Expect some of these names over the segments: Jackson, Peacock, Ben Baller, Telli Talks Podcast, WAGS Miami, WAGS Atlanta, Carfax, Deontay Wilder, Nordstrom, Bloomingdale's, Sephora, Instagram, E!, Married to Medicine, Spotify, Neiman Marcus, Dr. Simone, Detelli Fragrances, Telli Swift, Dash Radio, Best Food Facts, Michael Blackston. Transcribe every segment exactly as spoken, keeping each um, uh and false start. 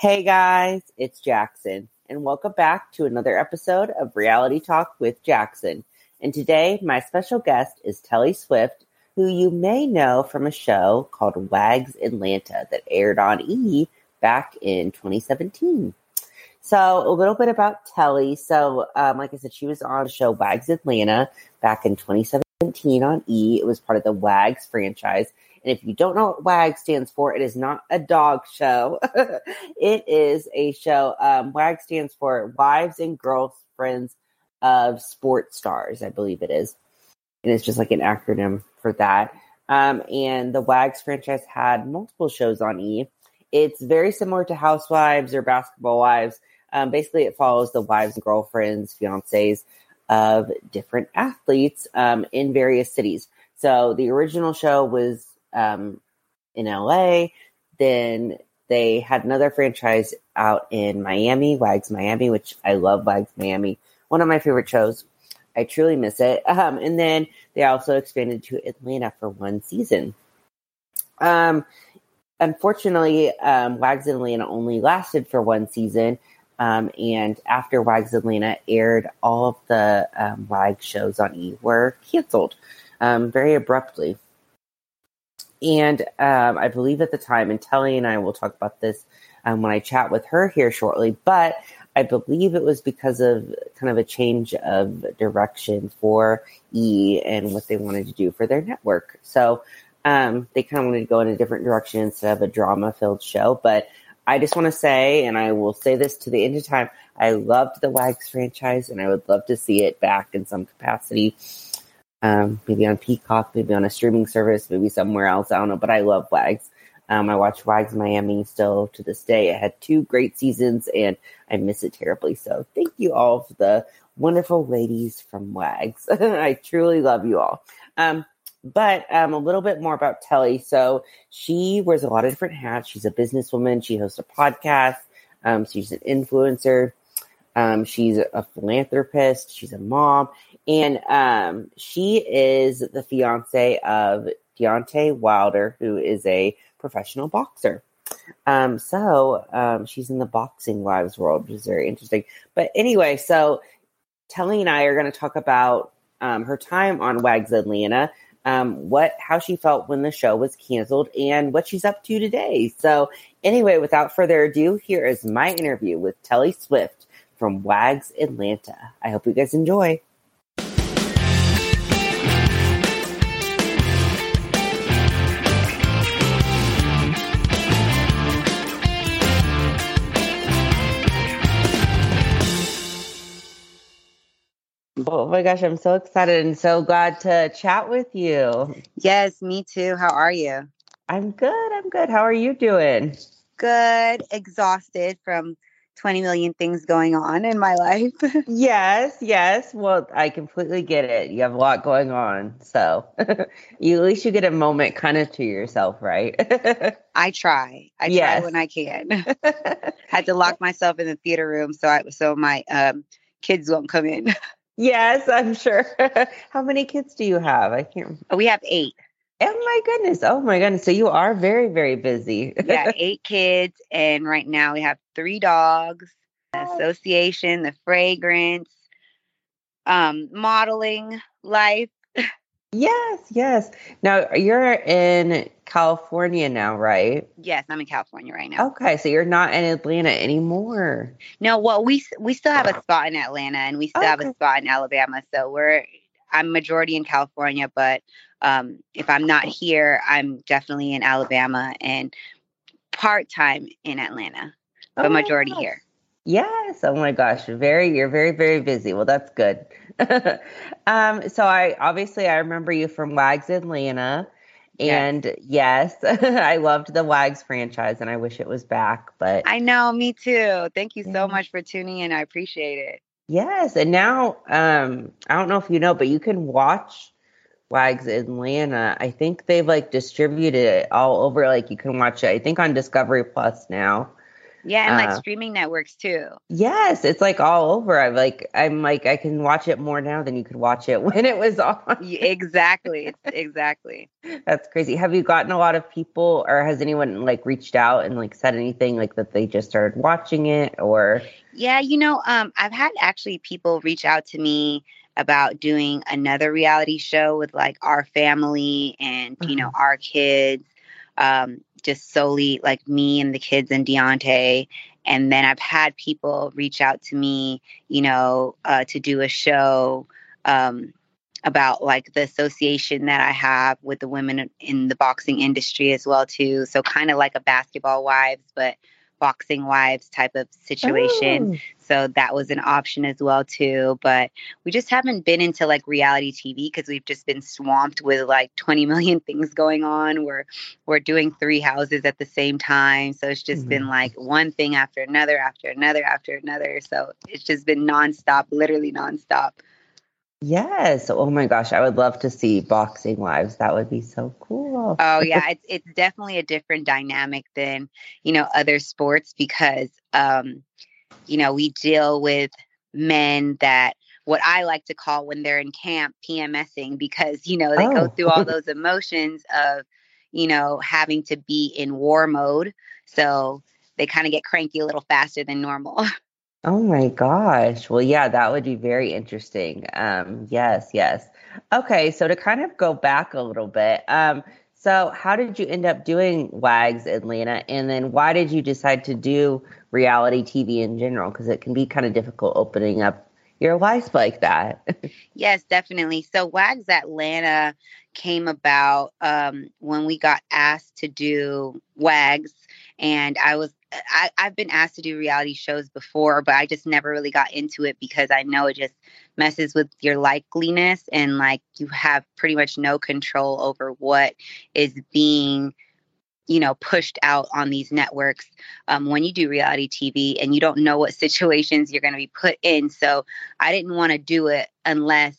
Hey guys, it's Jackson, and welcome back to another episode of Reality Talk with Jackson. And today, my special guest is Telli Swift, who you may know from a show called WAGS Atlanta that aired on E! Back in twenty seventeen. So a little bit about Telli. So um, like I said, she was on a show WAGS Atlanta back in twenty seventeen on E! It was part of the WAGS franchise. And if you don't know what WAGS stands for, it is not a dog show. It is a show. Um, WAGS stands for Wives and Girlfriends of Sports Stars, I believe it is. And it's just like an acronym for that. Um, and the WAGS franchise had multiple shows on E! It's very similar to Housewives or Basketball Wives. Um, basically, it follows the wives and girlfriends, fiancés of different athletes um, in various cities. So the original show was Um, in L A, then they had another franchise out in Miami, WAGS Miami, which I love WAGS Miami. One of my favorite shows. I truly miss it. Um, and then they also expanded to Atlanta for one season. Um, unfortunately, um, WAGS Atlanta only lasted for one season. Um, and after WAGS Atlanta aired, all of the um, WAGS shows on E! Were canceled um, very abruptly. And um, I believe at the time, and Telli and I will talk about this um, when I chat with her here shortly, but I believe it was because of kind of a change of direction for E! And what they wanted to do for their network. So um, they kind of wanted to go in a different direction instead of a drama-filled show. But I just want to say, and I will say this to the end of time, I loved the WAGS franchise, and I would love to see it back in some capacity. Um, maybe on Peacock, maybe on a streaming service, maybe somewhere else. I don't know, but I love WAGS. Um, I watch WAGS Miami still to this day. It had two great seasons, and I miss it terribly. So thank you all for the wonderful ladies from WAGS. I truly love you all. Um, but um, a little bit more about Telli. So she wears a lot of different hats. She's a businesswoman. She hosts a podcast. Um, she's an influencer. Um, she's a philanthropist. She's a mom. And um, she is the fiance of Deontay Wilder, who is a professional boxer. Um, so um, she's in the boxing wives world, which is very interesting. But anyway, so Telli and I are going to talk about um, her time on WAGS Atlanta, um, what how she felt when the show was canceled, and what she's up to today. So anyway, without further ado, here is my interview with Telli Swift from WAGS Atlanta. I hope you guys enjoy. Oh my gosh, I'm so excited and so glad to chat with you. Yes, me too. How are you? I'm good. I'm good. How are you doing? Good. Exhausted from twenty million things going on in my life. Yes, yes. Well, I completely get it. You have a lot going on. So you, at least you get a moment kind of to yourself, right? I try. I yes. try when I can. Had to lock myself in the theater room so I so my um, kids won't come in. Yes, I'm sure. How many kids do you have? I can't remember. We have eight. Oh, my goodness. Oh, my goodness. So you are very, very busy. Yeah, eight kids. And right now we have three dogs, the association, the fragrance, um, modeling life. Yes, yes. Now, you're in California now, right? Yes, I'm in California right now. Okay, so you're not in Atlanta anymore. No, well, we we still have a spot in Atlanta, and we still okay. have a spot in Alabama. So we're I'm majority in California, but um, if I'm not here, I'm definitely in Alabama and part-time in Atlanta, but oh majority gosh. here. Yes. Oh my gosh. Very, you're very, very busy. Well, that's good. um, so I, obviously I remember you from WAGS Atlanta, and yes, yes I loved the WAGS franchise and I wish it was back, but I know, me too. Thank you so yeah. much for tuning in. I appreciate it. Yes. And now, um, I don't know if you know, but you can watch WAGS Atlanta. I think they've like distributed it all over. Like you can watch it, I think on Discovery Plus now. Yeah. And like uh, streaming networks too. Yes. It's like all over. I'm like, I'm like, I can watch it more now than you could watch it when it was on. Exactly. Exactly. That's crazy. Have you gotten a lot of people, or has anyone like reached out and like said anything like that they just started watching it or? Yeah. You know, um, I've had actually people reach out to me about doing another reality show with like our family and, you know, our kids, um, just solely like me and the kids and Deontay. And then I've had people reach out to me, you know, uh, to do a show, um, about like the association that I have with the women in the boxing industry as well too. So kind of like a Basketball Wives, but boxing wives type of situation. Ooh. So that was an option as well too, but we just haven't been into like reality T V because we've just been swamped with like twenty million things going on. We're we're doing three houses at the same time, so it's just mm-hmm. been like one thing after another after another after another. So it's just been nonstop, literally nonstop. Yes. Oh my gosh. I would love to see Boxing Wives. That would be so cool. Oh yeah. It's it's definitely a different dynamic than, you know, other sports because, um, you know, we deal with men that what I like to call when they're in camp PMSing because, you know, they oh. go through all those emotions of, you know, having to be in war mode. So they kind of get cranky a little faster than normal. Oh my gosh. Well, yeah, that would be very interesting. Um, yes, yes. Okay. So to kind of go back a little bit, um, so how did you end up doing WAGS Atlanta? And then why did you decide to do reality T V in general? Because it can be kind of difficult opening up your life like that. Yes, definitely. So WAGS Atlanta came about um, when we got asked to do WAGS. And I was I, I've been asked to do reality shows before, but I just never really got into it because I know it just messes with your likeliness and like you have pretty much no control over what is being, you know, pushed out on these networks um, when you do reality T V and you don't know what situations you're going to be put in. So I didn't want to do it unless,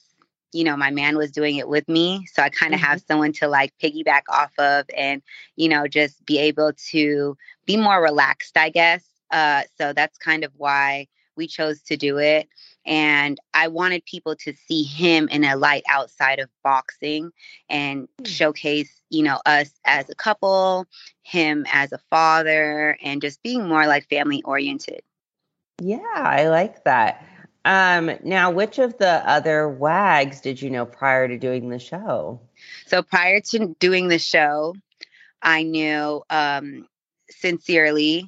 you know, my man was doing it with me. So I kind of mm-hmm. have someone to like piggyback off of and, you know, just be able to be more relaxed, I guess. Uh, so that's kind of why we chose to do it. And I wanted people to see him in a light outside of boxing and mm-hmm. showcase, you know, us as a couple, him as a father, and just being more like family oriented. Yeah, I like that. Um, now, which of the other WAGS did you know prior to doing the show? So prior to doing the show, I knew um, Sincerely.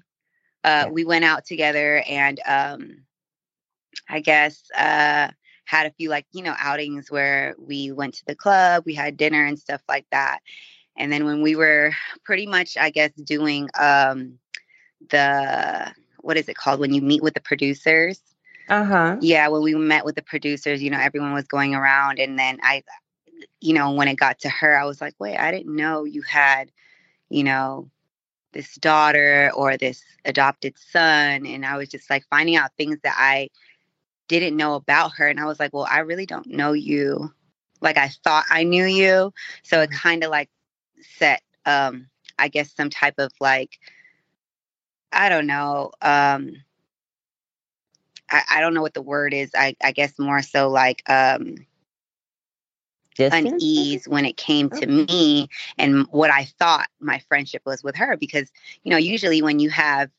Uh, yeah. We went out together and um, I guess uh, had a few like, you know, outings where we went to the club, we had dinner and stuff like that. And then when we were pretty much, I guess, doing um, the, what is it called when you meet with the producers? Uh-huh. Yeah, when we met with the producers, you know, everyone was going around. And then I, you know, when it got to her, I was like, wait, I didn't know you had, you know, this daughter or this adopted son. And I was just like finding out things that I didn't know about her. And I was like, well, I really don't know you. Like I thought I knew you. So it kind of like set, um, I guess, some type of like, I don't know, um, I, I don't know what the word is. I, I guess more so like um, unease when it came to me and what I thought my friendship was with her. Because, you know, usually when you have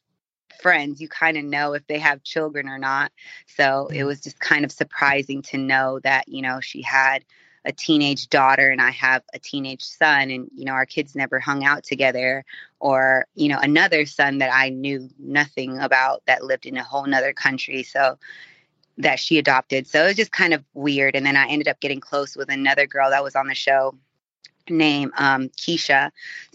friends, you kind of know if they have children or not. So it was just kind of surprising to know that, you know, she had a teenage daughter and I have a teenage son and, you know, our kids never hung out together or, you know, another son that I knew nothing about that lived in a whole nother country. So that she adopted. So it was just kind of weird. And then I ended up getting close with another girl that was on the show named um, Keisha.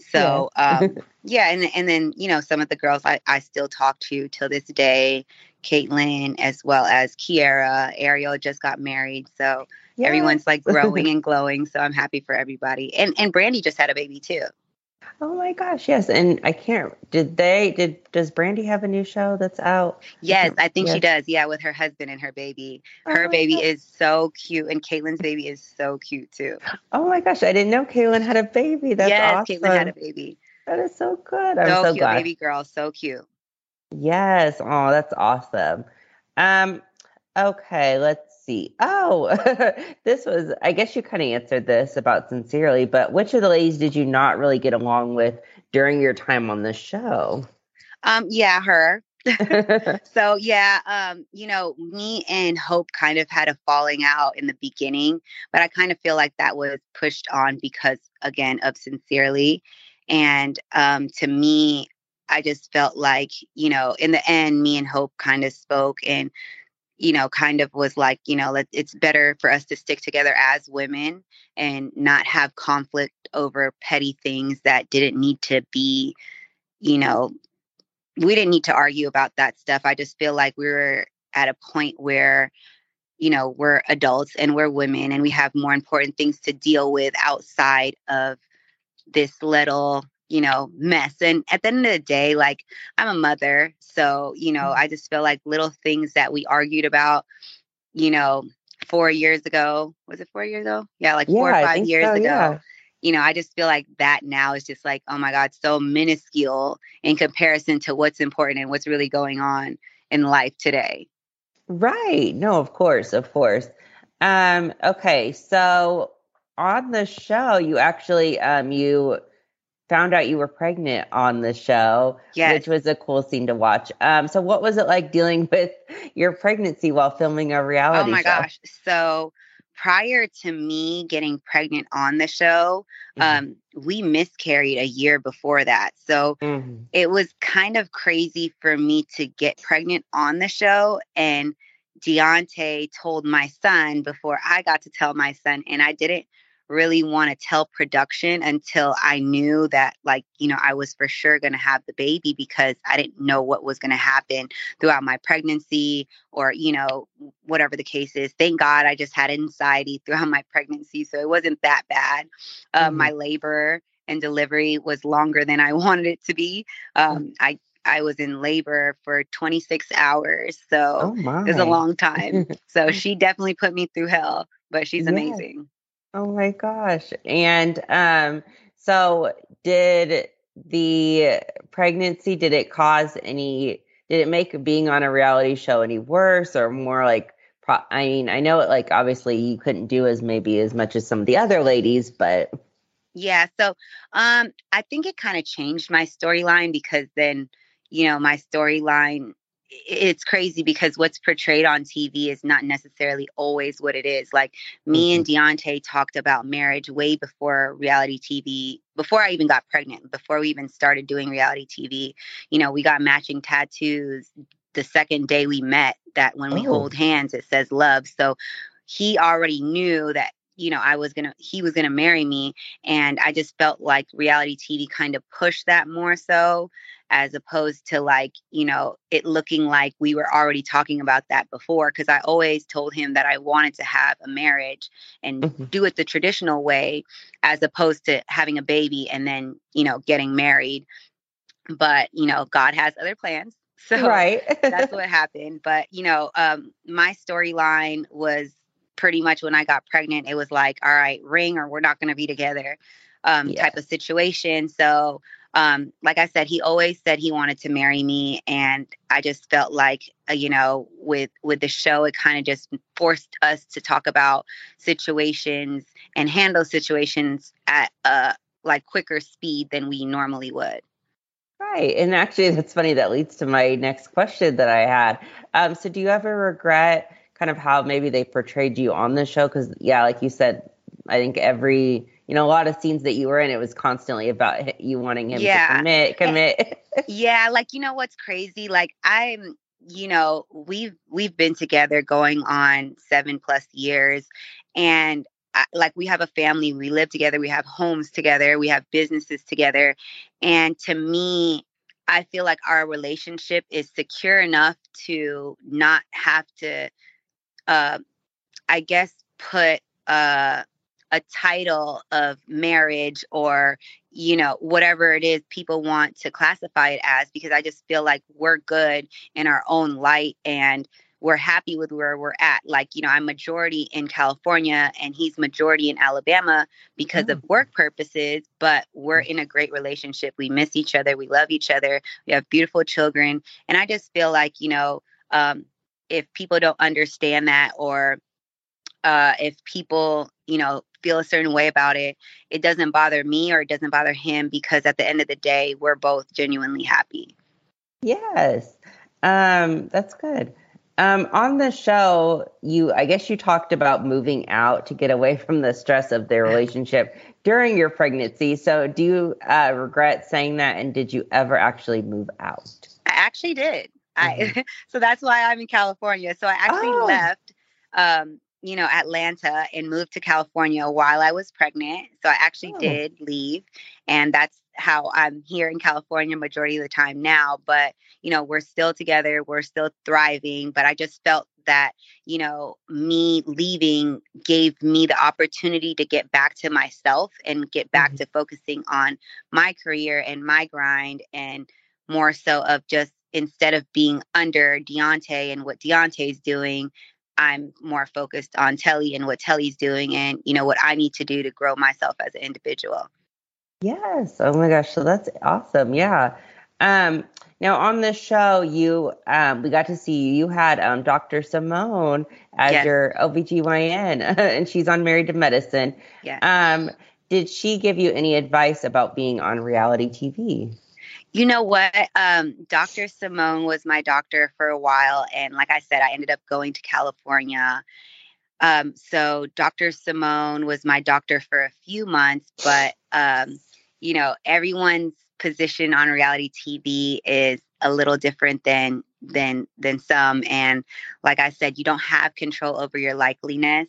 So yeah. um, yeah. And, and then, you know, some of the girls I, I still talk to till this day, Caitlin, as well as Kiara. Ariel just got married. So yes. Everyone's like growing and glowing. So I'm happy for everybody. And and Brandy just had a baby too. Oh my gosh. Yes. And I can't, did they, did, does Brandy have a new show that's out? Yes, I think yes. she does. Yeah. With her husband and her baby. Her oh baby God. Is so cute. And Caitlin's baby is so cute too. Oh my gosh. I didn't know Caitlin had a baby. That's yes, awesome. Yes, Caitlin had a baby. That is so good. I'm so, so cute, glad. Baby girl. So cute. Yes. Oh, that's awesome. Um, okay, let's see. Oh, this was, I guess you kind of answered this about Sincerely, but which of the ladies did you not really get along with during your time on the show? Um, yeah, her. So, yeah, um, you know, me and Hope kind of had a falling out in the beginning, but I kind of feel like that was pushed on because, again, of Sincerely. And um, to me, I just felt like, you know, in the end, me and Hope kind of spoke and, you know, kind of was like, you know, let, it's better for us to stick together as women and not have conflict over petty things that didn't need to be, you know, we didn't need to argue about that stuff. I just feel like we were at a point where, you know, we're adults and we're women and we have more important things to deal with outside of this little, you know, mess. And at the end of the day, like, I'm a mother. So, you know, I just feel like little things that we argued about, you know, four years ago, was it four years ago? Yeah. Like four yeah, or five years so, ago, yeah. You know, I just feel like that now is just like, oh my God, so minuscule in comparison to what's important and what's really going on in life today. Right. No, of course. Of course. Um, okay. So on the show, you actually, um, you, found out you were pregnant on the show, yes. Which was a cool scene to watch. Um, so what was it like dealing with your pregnancy while filming a reality show? Oh my show? gosh. So prior to me getting pregnant on the show, mm-hmm. um, we miscarried a year before that. So mm-hmm. it was kind of crazy for me to get pregnant on the show. And Deontay told my son before I got to tell my son, and I didn't really want to tell production until I knew that, like, you know, I was for sure going to have the baby because I didn't know what was going to happen throughout my pregnancy or, you know, whatever the case is. Thank God I just had anxiety throughout my pregnancy, so it wasn't that bad. Mm-hmm. Um, my labor and delivery was longer than I wanted it to be. Um, mm-hmm. I I was in labor for twenty-six hours, so oh my. It was a long time. So she definitely put me through hell, but she's yeah. amazing. Oh my gosh. And, um, so did the pregnancy, did it cause any, did it make being on a reality show any worse or more like, pro- I mean, I know it, like, obviously you couldn't do as maybe as much as some of the other ladies, but. Yeah. So, um, I think it kind of changed my storyline because then, you know, my storyline, it's crazy because what's portrayed on T V is not necessarily always what it is. Like me mm-hmm. and Deontay talked about marriage way before reality T V, before I even got pregnant, before we even started doing reality T V. You know, we got matching tattoos the second day we met that when we oh. hold hands, it says love. So he already knew that, you know, I was going to, he was going to marry me. And I just felt like reality T V kind of pushed that more so, as opposed to, like, you know, it looking like we were already talking about that before. Cause I always told him that I wanted to have a marriage and mm-hmm. do it the traditional way, as opposed to having a baby and then, you know, getting married. But, you know, God has other plans. So right. That's what happened. But, you know, um, my storyline was, pretty much when I got pregnant, it was like, all right, ring or we're not going to be together um, yeah. type of situation. So um, like I said, he always said he wanted to marry me. And I just felt like, uh, you know, with with the show, it kind of just forced us to talk about situations and handle situations at a like quicker speed than we normally would. Right. And actually, that's funny. That leads to my next question that I had. Um, so do you ever regret kind of how maybe they portrayed you on the show? Because, yeah, like you said, I think every, you know, a lot of scenes that you were in, it was constantly about you wanting him yeah. to commit, commit. Yeah. Like, you know, what's crazy? Like I'm, you know, we've, we've been together going on seven plus years and I, like we have a family, we live together, we have homes together, we have businesses together. And to me, I feel like our relationship is secure enough to not have to, Uh, I guess, put uh, a title of marriage or, you know, whatever it is people want to classify it as, because I just feel like we're good in our own light and we're happy with where we're at. Like, you know, I'm majority in California and he's majority in Alabama because mm. of work purposes, but we're in a great relationship. We miss each other. We love each other. We have beautiful children. And I just feel like, you know, um, if people don't understand that, or uh, if people, you know, feel a certain way about it, it doesn't bother me or it doesn't bother him, because at the end of the day, we're both genuinely happy. Yes. Um, that's good. Um, on the show, you, I guess you talked about moving out to get away from the stress of their relationship during your pregnancy. So do you uh, regret saying that? And did you ever actually move out? I actually did. Mm-hmm. I, so that's why I'm in California. So I actually oh. left, um, you know, Atlanta and moved to California while I was pregnant. So I actually oh. did leave. And that's how I'm here in California majority of the time now. But, you know, we're still together. We're still thriving. But I just felt that, you know, me leaving gave me the opportunity to get back to myself and get back mm-hmm. to focusing on my career and my grind, and more so of just, instead of being under Deontay and what Deontay's doing, I'm more focused on Telli and what Telli's doing, and, you know, what I need to do to grow myself as an individual. Yes. Oh my gosh. So that's awesome. Yeah. Um, now on this show, you, um, we got to see you, you had, um, Doctor Simone as yes. your O B G Y N and she's on Married to Medicine. Yes. Um, did she give you any advice about being on reality T V? You know what? Um, Doctor Simone was my doctor for a while. And like I said, I ended up going to California. Um, so Doctor Simone was my doctor for a few months, but, um, you know, everyone's position on reality T V is a little different than, than, than some. And like I said, you don't have control over your likeliness.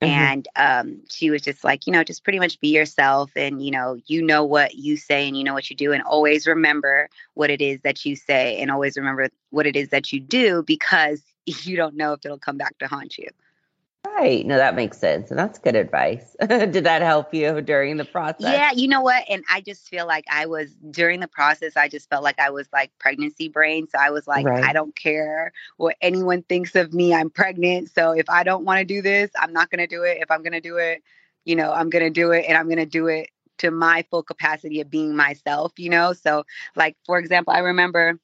Mm-hmm. And, um, she was just like, you know, just pretty much be yourself, and, you know, you know what you say and you know what you do, and always remember what it is that you say and always remember what it is that you do, because you don't know if it'll come back to haunt you. Right. No, that makes sense. And that's good advice. Did that help you during the process? Yeah. You know what? And I just feel like I was during the process, I just felt like I was like pregnancy brain. So I was like, right. I don't care what anyone thinks of me. I'm pregnant. So if I don't want to do this, I'm not going to do it. If I'm going to do it, you know, I'm going to do it, and I'm going to do it to my full capacity of being myself, you know? So like, for example, I remember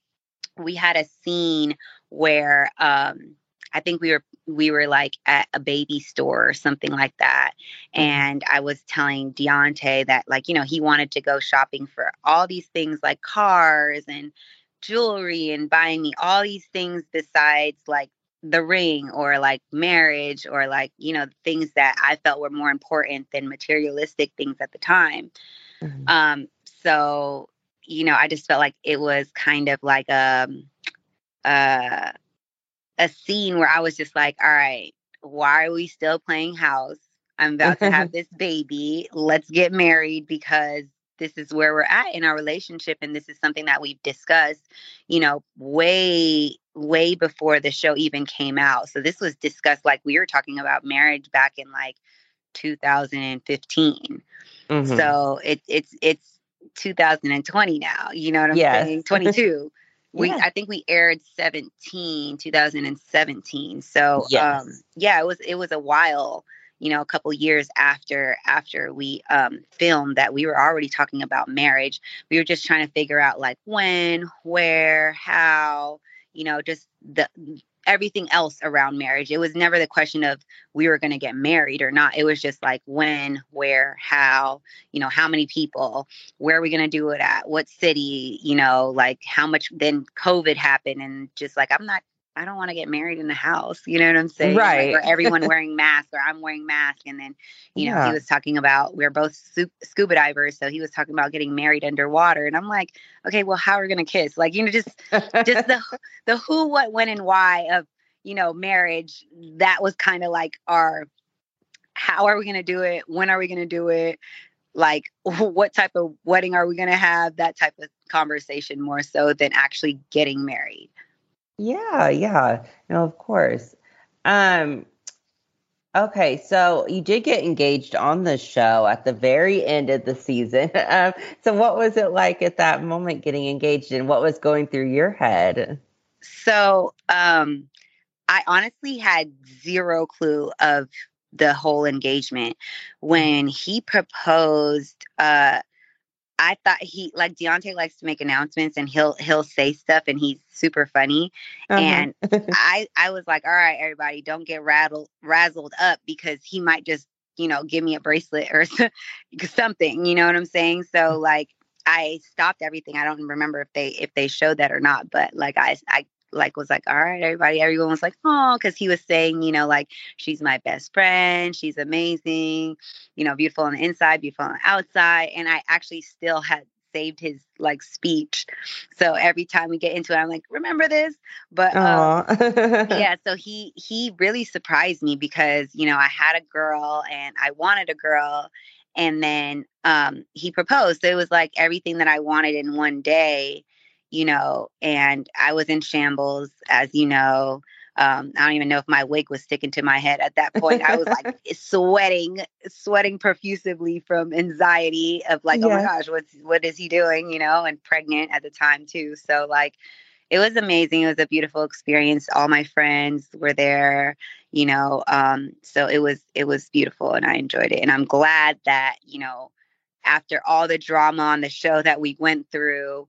we had a scene where, um, I think we were we were like at a baby store or something like that. And I was telling Deontay that, like, you know, he wanted to go shopping for all these things like cars and jewelry, and buying me all these things besides like the ring or like marriage or like, you know, things that I felt were more important than materialistic things at the time. Mm-hmm. Um, so, you know, I just felt like it was kind of like a... a a scene where I was just like, all right, why are we still playing house? I'm about to have this baby. Let's get married, because this is where we're at in our relationship. And this is something that we've discussed, you know, way, way before the show even came out. So this was discussed, like we were talking about marriage back in like two thousand fifteen. Mm-hmm. So it, it's, it's two thousand twenty now, you know what I'm yes. saying? twenty-two. We, yeah. I think we aired seventeen, twenty seventeen. So, yes. um, yeah, it was, it was a while, you know, a couple years after, after we, um, filmed that, we were already talking about marriage. We were just trying to figure out like when, where, how, you know, just the, everything else around marriage. It was never the question of we were going to get married or not. It was just like when, where, how, you know, how many people, where are we going to do it at, what city, you know, like how much. Then COVID happened, and just like, I'm not, I don't want to get married in the house. You know what I'm saying? Right. Like, or everyone wearing masks, or I'm wearing masks. And then, you yeah. know, he was talking about, we we're both su- scuba divers. So he was talking about getting married underwater. And I'm like, okay, well, how are we going to kiss? Like, you know, just, just the, the who, what, when, and why of, you know, marriage. That was kind of like our, how are we going to do it? When are we going to do it? Like, what type of wedding are we going to have? That type of conversation, more so than actually getting married. Yeah, yeah. No, of course. Um, okay, so you did get engaged on the show at the very end of the season. Um, so what was it like at that moment getting engaged, and what was going through your head? So um, I honestly had zero clue of the whole engagement. When he proposed, uh, I thought he, like, Deontay likes to make announcements and he'll, he'll say stuff and he's super funny. Uh-huh. And I, I was like, all right, everybody, don't get rattled, razzled up because he might just, you know, give me a bracelet or something, you know what I'm saying? So like, I stopped everything. I don't remember if they, if they showed that or not, but like, I, I, like was like, all right, everybody, everyone was like, oh, because he was saying, you know, like, she's my best friend. She's amazing, you know, beautiful on the inside, beautiful on the outside. And I actually still had saved his like speech. So every time we get into it, I'm like, remember this? But um, yeah, so he, he really surprised me because, you know, I had a girl and I wanted a girl. And then um, he proposed. So it was like everything that I wanted in one day. You know, and I was in shambles, as you know. Um, I don't even know if my wig was sticking to my head at that point. I was like sweating, sweating profusely from anxiety of like, yeah. oh my gosh, what's, what is he doing? You know, and pregnant at the time too. So like, it was amazing. It was a beautiful experience. All my friends were there, you know. Um, so it was, it was beautiful and I enjoyed it. And I'm glad that, you know, after all the drama on the show that we went through,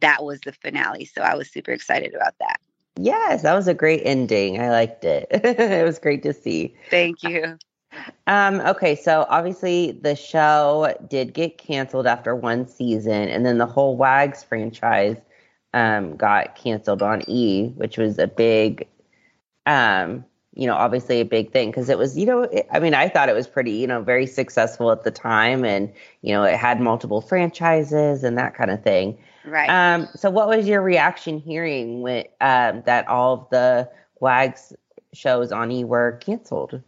that was the finale. So I was super excited about that. Yes, that was a great ending. I liked it. It was great to see. Thank you. Um, okay, so obviously the show did get canceled after one season, and then the whole WAGS franchise um, got canceled on E!, which was a big, um, you know, obviously a big thing because it was, you know, it, I mean, I thought it was pretty, you know, very successful at the time, and, you know, it had multiple franchises and that kind of thing. Right. Um, so what was your reaction hearing when um, that all of the WAGS shows on E! were canceled?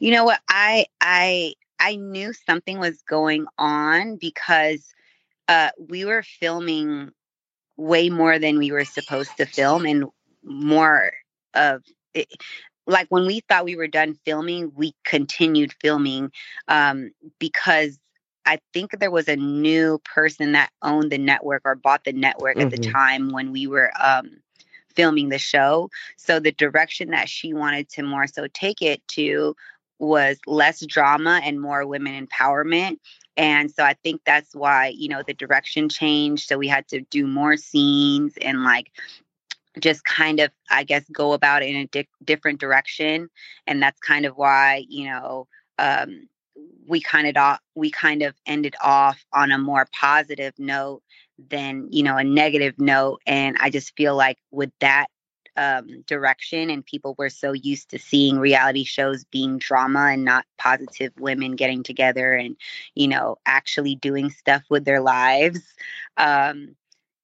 You know what? I I I knew something was going on because uh, we were filming way more than we were supposed to film, and more of it. Like when we thought we were done filming, we continued filming um, because I think there was a new person that owned the network or bought the network mm-hmm. at the time when we were um, filming the show. So the direction that she wanted to more so take it to was less drama and more women empowerment. And so I think that's why, you know, the direction changed. So we had to do more scenes and like just kind of, I guess, go about it in a di- different direction. And that's kind of why, you know, um, we kind of we kind of ended off on a more positive note than, you know, a negative note. And I just feel like with that um, direction, and people were so used to seeing reality shows being drama and not positive women getting together and, you know, actually doing stuff with their lives um,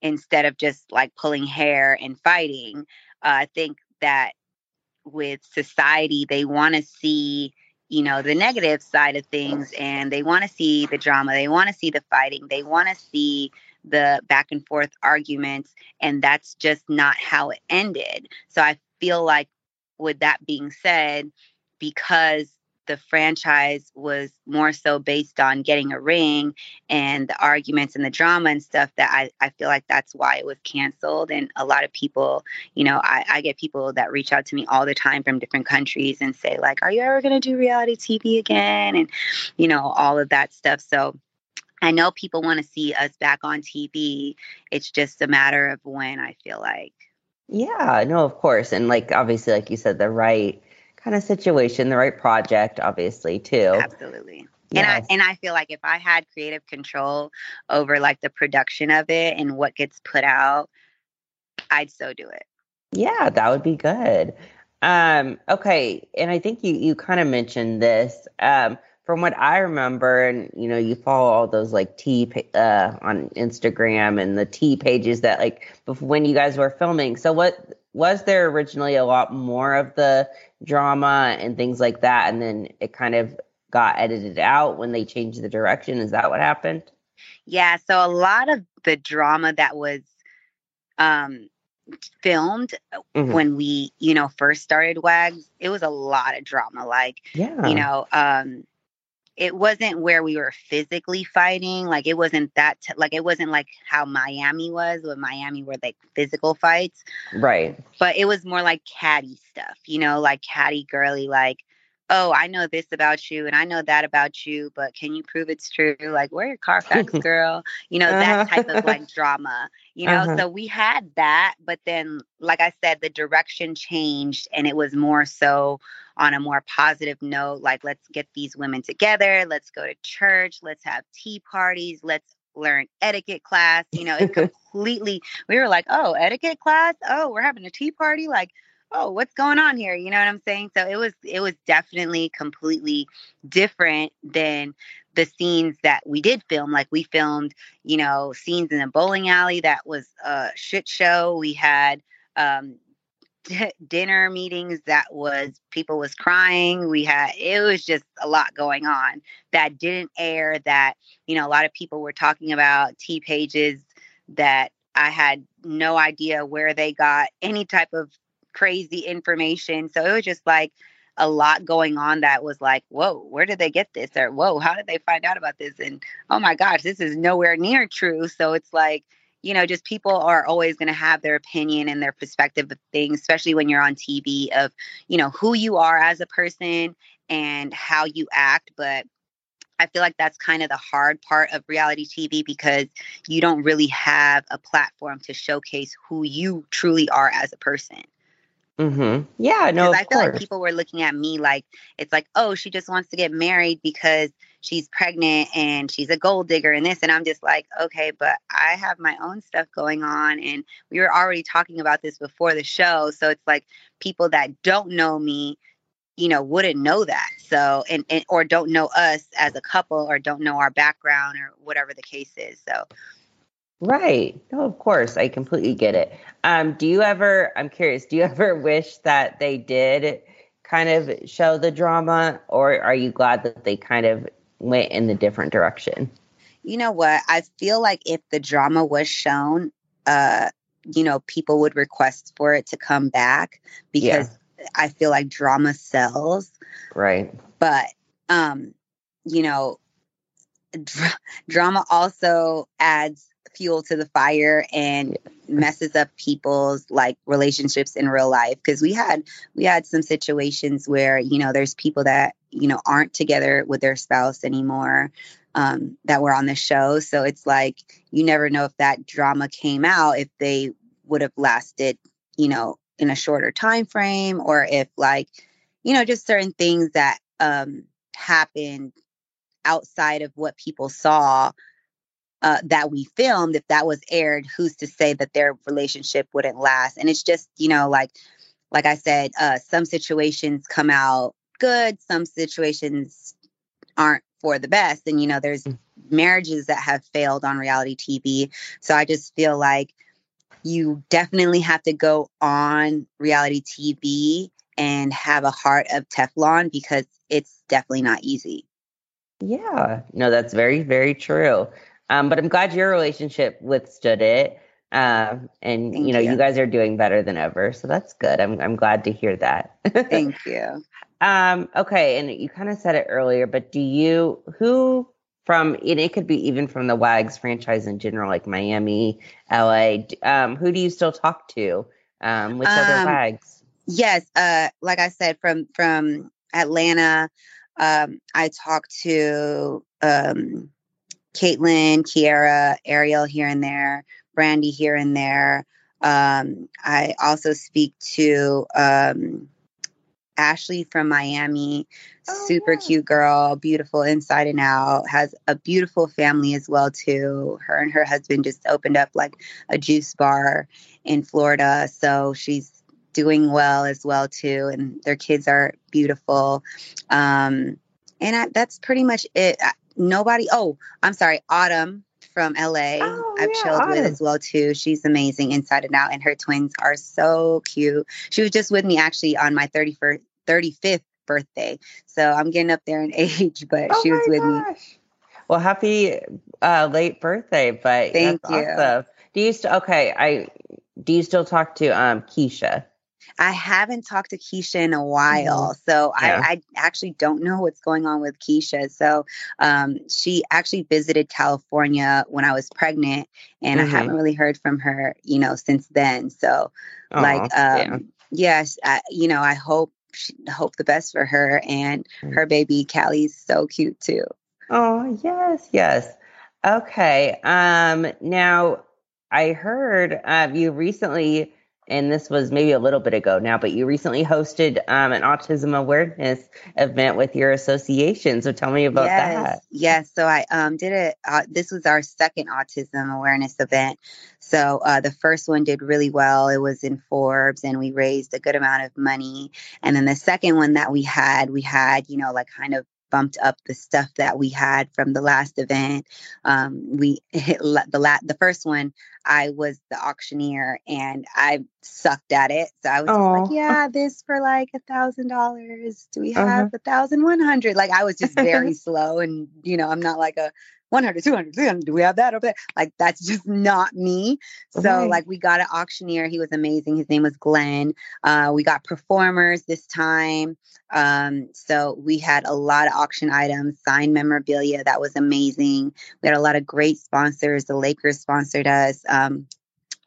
instead of just like pulling hair and fighting. Uh, I think that with society, they want to see, you know, the negative side of things, and they want to see the drama. They want to see the fighting. They want to see the back and forth arguments. And that's just not how it ended. So I feel like with that being said, because the franchise was more so based on getting a ring and the arguments and the drama and stuff, that I, I feel like that's why it was canceled. And a lot of people, you know, I, I get people that reach out to me all the time from different countries and say like, are you ever going to do reality T V again? And, you know, all of that stuff. So I know people want to see us back on T V. It's just a matter of when, I feel like. Yeah, no, of course. And like, obviously, like you said, the right kind of situation, the right project, obviously, too. Absolutely. Yes. And I and I feel like if I had creative control over like the production of it and what gets put out, I'd so do it. Yeah, that would be good. Um, okay. And I think you you kind of mentioned this. Um, from what I remember, and you know, you follow all those like tea uh, on Instagram and the tea pages that like when you guys were filming. So what was there originally a lot more of the drama and things like that, and then it kind of got edited out when they changed the direction? Is that what happened? Yeah, so a lot of the drama that was um filmed mm-hmm. when we, you know, first started WAGS, it was a lot of drama. Like, yeah. you know, um it wasn't where we were physically fighting. Like, it wasn't that, t- like, it wasn't like how Miami was. With Miami were like physical fights. Right. But it was more like catty stuff, you know, like catty girly, like, oh, I know this about you and I know that about you, but can you prove it's true? Like, where your Carfax, girl? You know, uh-huh. that type of like drama, you know? Uh-huh. So we had that, but then, like I said, the direction changed and it was more so on a more positive note, like, let's get these women together. Let's go to church. Let's have tea parties. Let's learn etiquette class. You know, it completely, we were like, oh, etiquette class? Oh, we're having a tea party? Like, oh, what's going on here? You know what I'm saying? So it was it was definitely completely different than the scenes that we did film. Like, we filmed, you know, scenes in a bowling alley. That was a shit show. We had um, d- dinner meetings. That was, people was crying. We had, it was just a lot going on that didn't air, that, you know, a lot of people were talking about tea pages that I had no idea where they got any type of crazy information. So it was just like a lot going on that was like, whoa, where did they get this? Or whoa, how did they find out about this? And oh my gosh, this is nowhere near true. So it's like, you know, just people are always going to have their opinion and their perspective of things, especially when you're on T V, of, you know, who you are as a person and how you act. But I feel like that's kind of the hard part of reality T V, because you don't really have a platform to showcase who you truly are as a person. Mm-hmm. Yeah, no, of I feel course. Like people were looking at me like, it's like, oh, she just wants to get married because she's pregnant and she's a gold digger and this. And I'm just like, okay, but I have my own stuff going on. And we were already talking about this before the show. So it's like people that don't know me, you know, wouldn't know that. So, and, and or don't know us as a couple, or don't know our background, or whatever the case is. So. Right. No, of course. I completely get it. Um, do you ever, I'm curious, do you ever wish that they did kind of show the drama, or are you glad that they kind of went in the different direction? You know what? I feel like if the drama was shown, uh, you know, people would request for it to come back, because yeah. I feel like drama sells. Right. But, um, you know, dr- drama also adds fuel to the fire and messes up people's like relationships in real life, because we had we had some situations where, you know, there's people that, you know, aren't together with their spouse anymore, um that were on the show. So it's like, you never know if that drama came out, if they would have lasted, you know, in a shorter time frame, or if, like, you know, just certain things that um happened outside of what people saw Uh, that we filmed, if that was aired, who's to say that their relationship wouldn't last? And it's just, you know, like, like I said, uh, some situations come out good, some situations aren't for the best. And, you know, there's marriages that have failed on reality T V. So I just feel like you definitely have to go on reality T V and have a heart of Teflon, because it's definitely not easy. Yeah, no, that's very, very true. Um, but I'm glad your relationship withstood it. Um, and, Thank you know, you. you guys are doing better than ever. So that's good. I'm I'm glad to hear that. Thank you. Um, okay. And you kind of said it earlier, but do you, who from, and it could be even from the WAGS franchise in general, like Miami, L A, um, who do you still talk to? Um, which um, other WAGS? Yes. Uh, like I said, from, from Atlanta, um, I talk to, um, Caitlin, Kiara, Ariel here and there, Brandy here and there. Um, I also speak to um, Ashley from Miami, oh, super nice. Cute girl, beautiful inside and out, has a beautiful family as well too. Her and her husband just opened up like a juice bar in Florida, so she's doing well as well too, and their kids are beautiful. Um, and I, that's pretty much it. I, Nobody. Oh, I'm sorry. Autumn from L A. Oh, I've yeah, chilled Autumn. with as well, too. She's amazing inside and out. And her twins are so cute. She was just with me actually on my thirty-first, thirty-fifth birthday. So I'm getting up there in age, but oh she was with gosh. me. Well, happy uh, late birthday. But Thank that's you. Awesome. Do you still, okay. I, do you still talk to um, Keisha? I haven't talked to Keisha in a while, so yeah. I, I actually don't know what's going on with Keisha. So um, she actually visited California when I was pregnant, and mm-hmm. I haven't really heard from her, you know, since then. So, Aww, like, um, yeah. yes, I, you know, I hope she, hope the best for her, and mm-hmm. her baby Callie's so cute too. Oh yes, yes. Okay. Um, now I heard uh, you recently. And this was maybe a little bit ago now, but you recently hosted um, an autism awareness event with your association. So tell me about yes, that. Yes. So I um, did it. Uh, this was our second autism awareness event. So uh, the first one did really well. It was in Forbes and we raised a good amount of money. And then the second one that we had, we had, you know, like kind of bumped up the stuff that we had from the last event. Um, we the la- the first one, I was the auctioneer and I sucked at it. So I was Aww. just like, yeah, this for like a thousand dollars. Do we have a thousand one hundred? Like I was just very slow and, you know, I'm not like a one hundred, two hundred, three hundred. Do we have that over there? Like, that's just not me. So right. like we got an auctioneer. He was amazing. His name was Glenn. Uh, we got performers this time. Um, so we had a lot of auction items, signed memorabilia. That was amazing. We had a lot of great sponsors. The Lakers sponsored us. Um,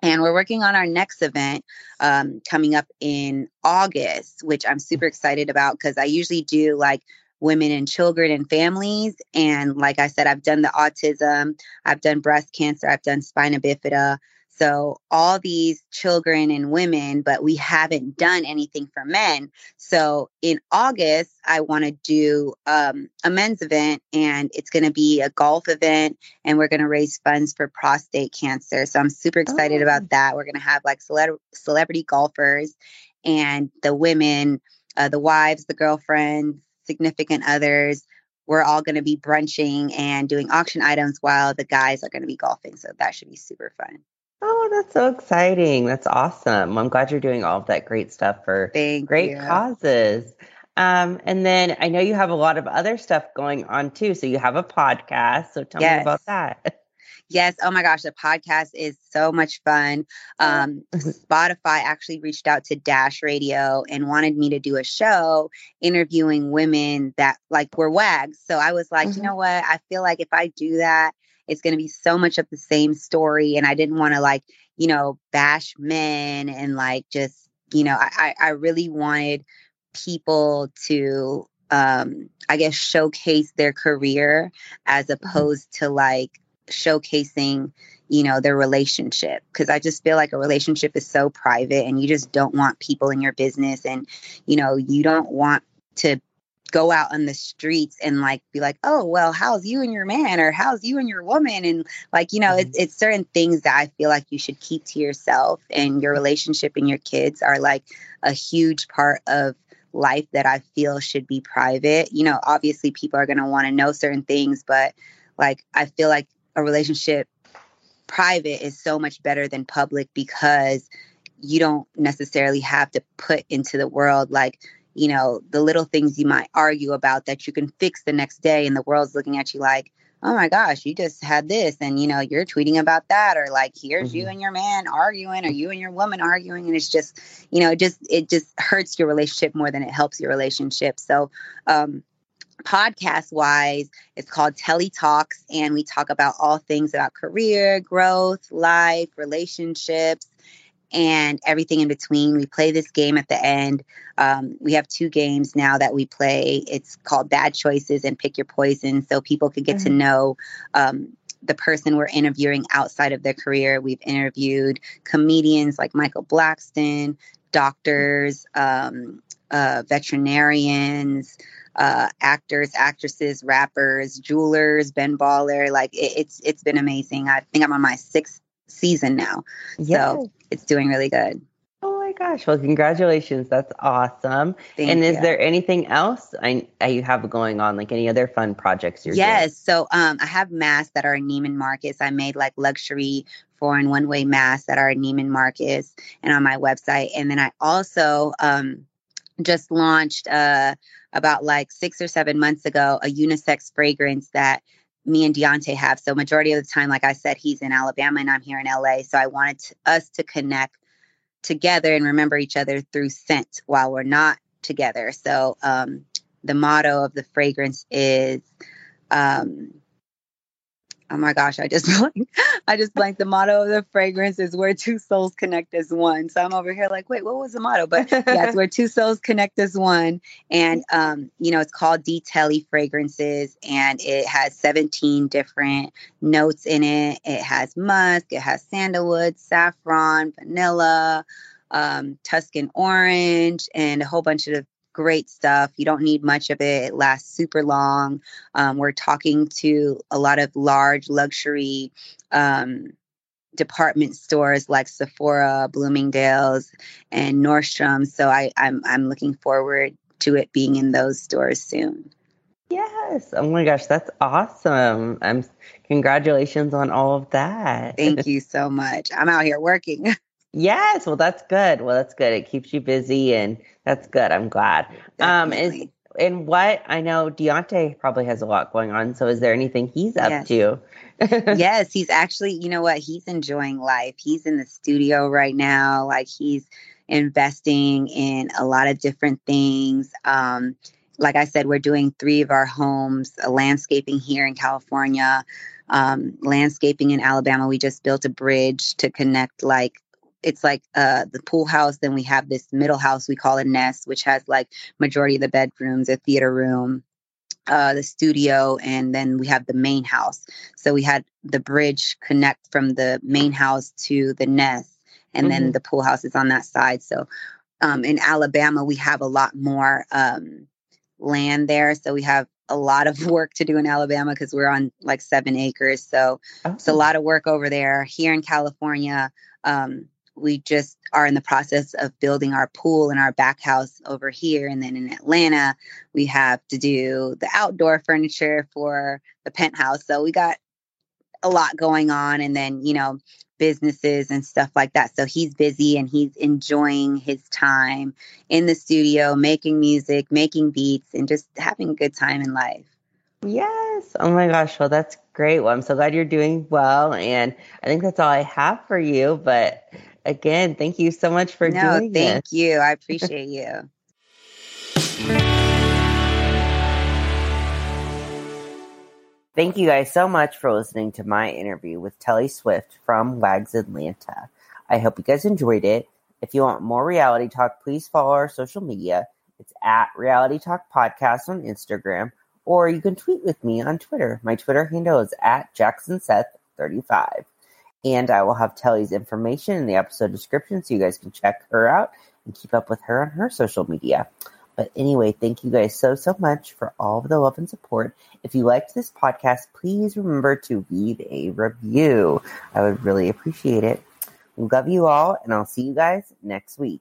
And we're working on our next event um, coming up in August, which I'm super excited about because I usually do like women and children and families. And like I said, I've done the autism, I've done breast cancer, I've done spina bifida. So all these children and women, but we haven't done anything for men. So in August, I want to do um, a men's event, and it's going to be a golf event, and we're going to raise funds for prostate cancer. So I'm super excited oh. about that. We're going to have like cele- celebrity golfers and the women, uh, the wives, the girlfriends, significant others. We're all going to be brunching and doing auction items while the guys are going to be golfing. So that should be super fun. Oh, that's so exciting. That's awesome. I'm glad you're doing all of that great stuff for Thank great you. causes. Um, and then I know you have a lot of other stuff going on too. So you have a podcast. So tell yes. me about that. Yes. Oh my gosh. The podcast is so much fun. Um, Spotify actually reached out to Dash Radio and wanted me to do a show interviewing women that like were WAGs. So I was like, mm-hmm. you know what? I feel like if I do that, it's going to be so much of the same story. And I didn't want to like, you know, bash men and like, just, you know, I, I really wanted people to, um, I guess, showcase their career as opposed mm-hmm. to like showcasing, you know, their relationship. Cause I just feel like a relationship is so private and you just don't want people in your business. And, you know, you don't want to go out on the streets and like be like, oh, well, how's you and your man, or how's you and your woman? And like, you know, mm-hmm. it's, it's certain things that I feel like you should keep to yourself, and your relationship and your kids are like a huge part of life that I feel should be private. You know, obviously people are going to want to know certain things, but like, I feel like a relationship private is so much better than public because you don't necessarily have to put into the world, like, you know, the little things you might argue about that you can fix the next day. And the world's looking at you like, oh my gosh, you just had this. And, you know, you're tweeting about that, or like, here's mm-hmm. you and your man arguing, or you and your woman arguing. And it's just, you know, it just, it just hurts your relationship more than it helps your relationship. So, um, podcast wise, it's called Telli Talks. And we talk about all things about career, growth, life, relationships, and everything in between. We play this game at the end. Um, we have two games now that we play. It's called Bad Choices and Pick Your Poison. So people could get mm-hmm. to know um, the person we're interviewing outside of their career. We've interviewed comedians like Michael Blackston, doctors, um, uh, veterinarians, uh, actors, actresses, rappers, jewelers, Ben Baller. Like it, it's it's been amazing. I think I'm on my sixth season now. Yes. So it's doing really good. Oh my gosh. Well, congratulations. That's awesome. Thank and is you. there anything else I, I you have going on, like any other fun projects you're yes, doing? Yes. So um, I have masks that are in Neiman Marcus. I made like luxury foreign one-way masks that are in Neiman Marcus and on my website. And then I also um, just launched uh, about like six or seven months ago, a unisex fragrance that me and Deontay have. So majority of the time, like I said, he's in Alabama and I'm here in L A. So I wanted to, us to connect together and remember each other through scent while we're not together. So um, the motto of the fragrance is, um, oh my gosh, I just blanked. I just blanked. The motto of the fragrance is where two souls connect as one. So I'm over here like, wait, what was the motto? But yeah, it's where two souls connect as one. And, um, you know, it's called Detelli Fragrances, and it has seventeen different notes in it. It has musk, it has sandalwood, saffron, vanilla, um, Tuscan orange, and a whole bunch of great stuff. You don't need much of it. It lasts super long. Um, we're talking to a lot of large luxury um, department stores like Sephora, Bloomingdale's, and Nordstrom. So I, I'm I'm looking forward to it being in those stores soon. Yes. Oh my gosh, that's awesome. I'm congratulations on all of that. Thank you so much. I'm out here working. Yes. Well, that's good. Well, that's good. It keeps you busy, and that's good. I'm glad. Um, is, and what I know Deontay probably has a lot going on. So is there anything he's up yes. to? Yes. He's actually, you know what? He's enjoying life. He's in the studio right now. Like, he's investing in a lot of different things. Um, like I said, we're doing three of our homes, a landscaping here in California, um, landscaping in Alabama. We just built a bridge to connect, like, it's like uh, the pool house. Then we have this middle house, we call a nest, which has like majority of the bedrooms, a theater room, uh, the studio, and then we have the main house. So we had the bridge connect from the main house to the nest, and mm-hmm. then the pool house is on that side. So um, in Alabama, we have a lot more um, land there. So we have a lot of work to do in Alabama because we're on like seven acres. So oh. it's a lot of work over there. Here in California, um, we just are in the process of building our pool and our back house over here. And then in Atlanta, we have to do the outdoor furniture for the penthouse. So we got a lot going on, and then, you know, businesses and stuff like that. So he's busy, and he's enjoying his time in the studio, making music, making beats, and just having a good time in life. Yes. Oh my gosh. Well, that's great. Well, I'm so glad you're doing well. And I think that's all I have for you, but again, thank you so much for no, doing this. No, thank you. I appreciate you. Thank you guys so much for listening to my interview with Telli Swift from WAGS Atlanta. I hope you guys enjoyed it. If you want more reality talk, please follow our social media. It's at Reality Talk Podcast on Instagram, or you can tweet with me on Twitter. My Twitter handle is at Jackson Seth thirty-five. And I will have Telli's information in the episode description so you guys can check her out and keep up with her on her social media. But anyway, thank you guys so, so much for all of the love and support. If you liked this podcast, please remember to leave a review. I would really appreciate it. Love you all, and I'll see you guys next week.